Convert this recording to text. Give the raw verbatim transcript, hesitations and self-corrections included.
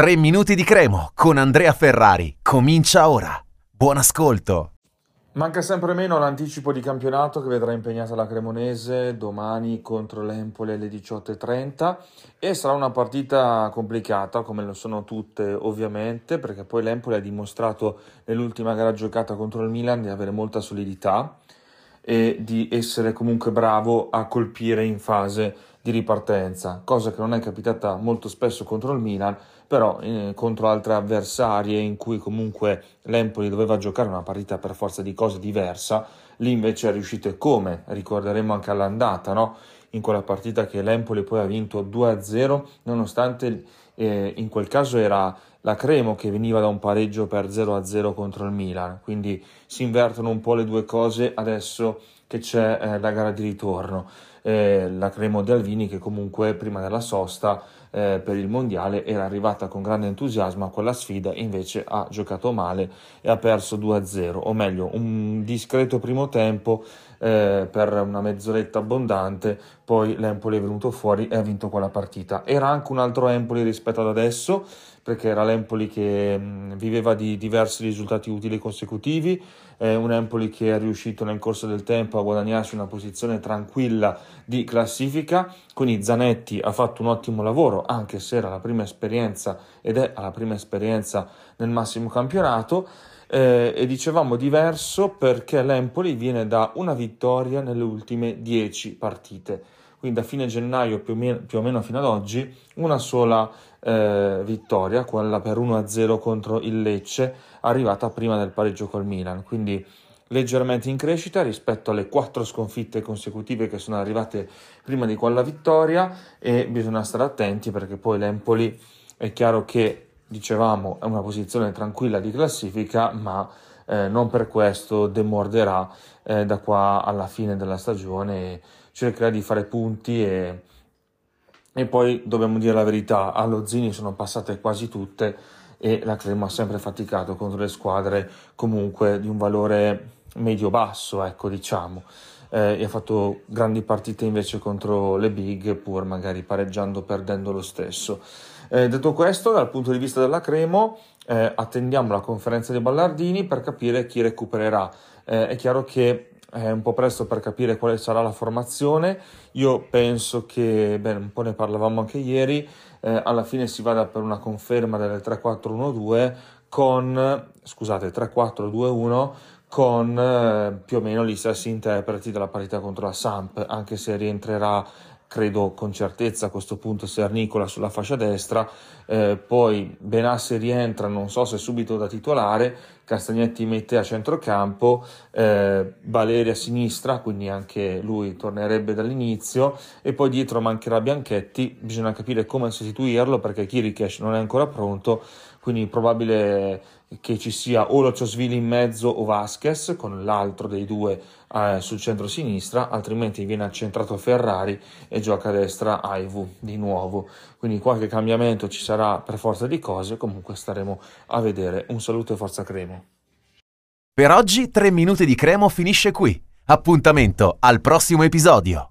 Tre minuti di Cremo con Andrea Ferrari. Comincia ora. Buon ascolto. Manca sempre meno l'anticipo di campionato che vedrà impegnata la Cremonese domani contro l'Empoli alle diciotto e trenta e sarà una partita complicata, come lo sono tutte ovviamente, perché poi l'Empoli ha dimostrato nell'ultima gara giocata contro il Milan di avere molta solidità e di essere comunque bravo a colpire in fase di ripartenza, cosa che non è capitata molto spesso contro il Milan, però eh, contro altre avversarie in cui comunque l'Empoli doveva giocare una partita per forza di cose diversa, lì invece è riuscito, e come ricorderemo anche all'andata, no? In quella partita che l'Empoli poi ha vinto due a zero, nonostante eh, in quel caso era la Cremo che veniva da un pareggio per zero a zero contro il Milan, quindi si invertono un po' le due cose adesso che c'è eh, la gara di ritorno. Eh, la Cremo di Alvini, che comunque prima della sosta eh, per il mondiale era arrivata con grande entusiasmo a quella sfida e invece ha giocato male e ha perso due a zero, o meglio un discreto primo tempo eh, per una mezz'oretta abbondante, poi l'Empoli è venuto fuori e ha vinto quella partita. Era anche un altro Empoli rispetto ad adesso, perché era l'Empoli che mh, viveva di diversi risultati utili consecutivi, eh, un Empoli che è riuscito nel corso del tempo a guadagnarsi una posizione tranquilla di classifica. Quindi Zanetti ha fatto un ottimo lavoro, anche se era la prima esperienza ed è alla prima esperienza nel massimo campionato, eh, e dicevamo diverso perché l'Empoli viene da una vittoria nelle ultime dieci partite, quindi da fine gennaio più o meno, più o meno fino ad oggi una sola eh, vittoria, quella per uno a zero contro il Lecce, arrivata prima del pareggio col Milan, quindi leggermente in crescita rispetto alle quattro sconfitte consecutive che sono arrivate prima di quella vittoria. E bisogna stare attenti, perché poi l'Empoli è chiaro che, dicevamo, è una posizione tranquilla di classifica, ma eh, non per questo demorderà eh, da qua alla fine della stagione e cercherà di fare punti e, e poi dobbiamo dire la verità, allo Zini sono passate quasi tutte e la Cremo ha sempre faticato contro le squadre comunque di un valore medio-basso, ecco, diciamo, eh, e ha fatto grandi partite invece contro le big, pur magari pareggiando, perdendo lo stesso. Eh, detto questo, dal punto di vista della Cremo, eh, attendiamo la conferenza di Ballardini per capire chi recupererà. Eh, è chiaro che è un po' presto per capire quale sarà la formazione. Io penso che, beh, un po' ne parlavamo anche ieri, eh, alla fine si vada per una conferma del tre quattro uno due con, scusate, tre quattro due uno con eh, più o meno gli stessi interpreti della partita contro la Samp, anche se rientrerà, credo con certezza a questo punto, Sernicola sulla fascia destra, eh, poi Benasse rientra, non so se subito da titolare, Castagnetti mette a centrocampo, eh, Valeri a sinistra, quindi anche lui tornerebbe dall'inizio, e poi dietro mancherà Bianchetti, bisogna capire come sostituirlo perché Chiriches non è ancora pronto, quindi probabile che ci sia o lo Ciosvili in mezzo o Vasquez con l'altro dei due eh, sul centro-sinistra, altrimenti viene accentrato Ferrari e gioca a destra Aiwu di nuovo. Quindi qualche cambiamento ci sarà per forza di cose, comunque staremo a vedere. Un saluto e forza Cremo. Per oggi tre minuti di Cremo finisce qui. Appuntamento al prossimo episodio.